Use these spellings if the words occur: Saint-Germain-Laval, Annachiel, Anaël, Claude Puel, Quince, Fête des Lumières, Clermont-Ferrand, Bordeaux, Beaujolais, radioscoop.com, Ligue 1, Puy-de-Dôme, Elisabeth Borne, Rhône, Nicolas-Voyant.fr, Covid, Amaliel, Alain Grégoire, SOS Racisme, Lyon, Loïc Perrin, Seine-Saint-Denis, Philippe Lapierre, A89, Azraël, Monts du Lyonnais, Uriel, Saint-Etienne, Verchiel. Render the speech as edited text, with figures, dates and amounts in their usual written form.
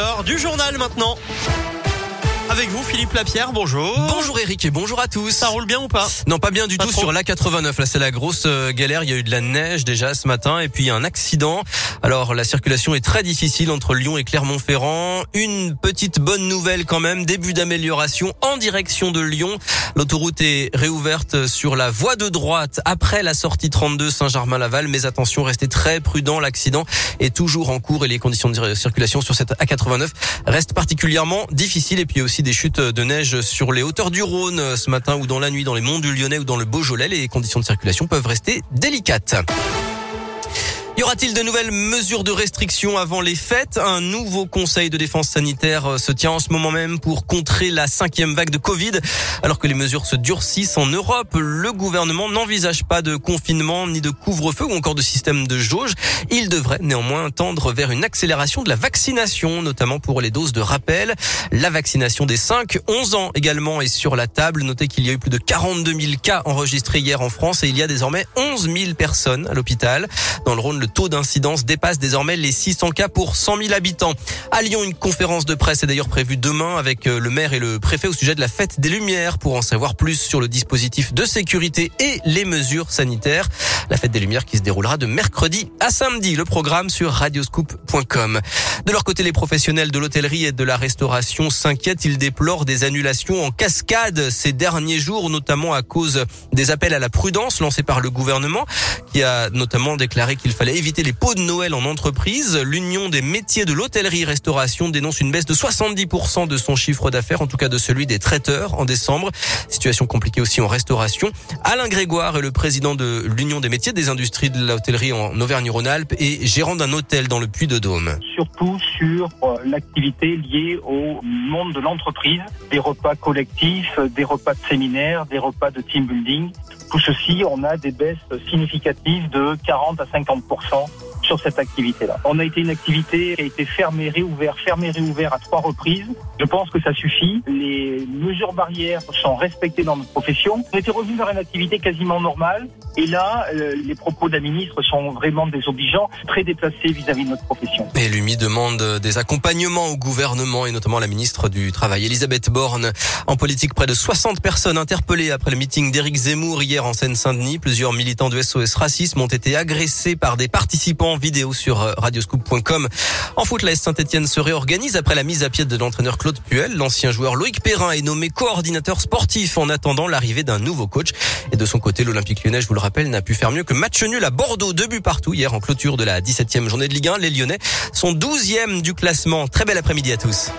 l'heure du journal maintenant. Avec vous, Philippe Lapierre, bonjour. Bonjour Eric et bonjour à tous. Ça roule bien ou pas ? Non, pas bien du tout trop. Sur l'A89. Là, c'est la grosse galère. Il y a eu de la neige déjà ce matin et puis un accident. Alors, la circulation est très difficile entre Lyon et Clermont-Ferrand. Une petite bonne nouvelle quand même. Début d'amélioration en direction de Lyon. L'autoroute est réouverte sur la voie de droite après la sortie 32 Saint-Germain-Laval. Mais attention, restez très prudents. L'accident est toujours en cours et les conditions de circulation sur cette A89 restent particulièrement difficiles. Et puis aussi des chutes de neige sur les hauteurs du Rhône ce matin ou dans la nuit dans les Monts du Lyonnais ou dans le Beaujolais. Les conditions de circulation peuvent rester délicates. Y aura-t-il de nouvelles mesures de restriction avant les fêtes ? Un nouveau conseil de défense sanitaire se tient en ce moment même pour contrer la 5e vague de Covid. Alors que les mesures se durcissent en Europe, le gouvernement n'envisage pas de confinement ni de couvre-feu ou encore de système de jauge. Il devrait néanmoins tendre vers une accélération de la vaccination, notamment pour les doses de rappel. La vaccination des 5-11 ans également est sur la table. Notez qu'il y a eu plus de 42 000 cas enregistrés hier en France et il y a désormais 11 000 personnes à l'hôpital. Dans le Rhône, le taux d'incidence dépasse désormais les 600 cas pour 100 000 habitants. À Lyon, une conférence de presse est d'ailleurs prévue demain avec le maire et le préfet au sujet de la Fête des Lumières pour en savoir plus sur le dispositif de sécurité et les mesures sanitaires. La Fête des Lumières qui se déroulera de mercredi à samedi. Le programme sur radioscoop.com. De leur côté, les professionnels de l'hôtellerie et de la restauration s'inquiètent. Ils déplorent des annulations en cascade ces derniers jours, notamment à cause des appels à la prudence lancés par le gouvernement qui a notamment déclaré qu'il fallait éviter les pots de Noël en entreprise. L'Union des métiers de l'hôtellerie-restauration dénonce une baisse de 70% de son chiffre d'affaires, en tout cas de celui des traiteurs en décembre. Situation compliquée aussi en restauration. Alain Grégoire est le président de l'Union des métiers des industries de l'hôtellerie en Auvergne-Rhône-Alpes et gérant d'un hôtel dans le Puy-de-Dôme. Surtout sur l'activité liée au monde de l'entreprise, des repas collectifs, des repas de séminaires, des repas de team building. Tout ceci, on a des baisses significatives de 40 à 50% sur cette activité-là. On a été une activité qui a été fermée, réouverte à 3 reprises. Je pense que ça suffit. Les mesures barrières sont respectées dans notre profession. On était revenu vers une activité quasiment normale. Et là, les propos de la ministre sont vraiment désobligeants, très déplacés vis-à-vis de notre profession. Et l'UMI demande des accompagnements au gouvernement et notamment à la ministre du Travail, Elisabeth Borne. En politique, près de 60 personnes interpellées après le meeting d'Éric Zemmour hier en Seine-Saint-Denis. Plusieurs militants de SOS Racisme ont été agressés par des participants vidéo sur radioscoop.com. En foot, la Saint-Etienne se réorganise après la mise à pied de l'entraîneur Claude Puel. L'ancien joueur Loïc Perrin est nommé coordinateur sportif en attendant l'arrivée d'un nouveau coach. Et de son côté, l'Olympique lyonnais, je vous le rappelle, n'a pu faire mieux que match nul à Bordeaux, 2 buts partout hier en clôture de la 17e journée de Ligue 1. Les Lyonnais sont 12e du classement. Très bel après-midi à tous.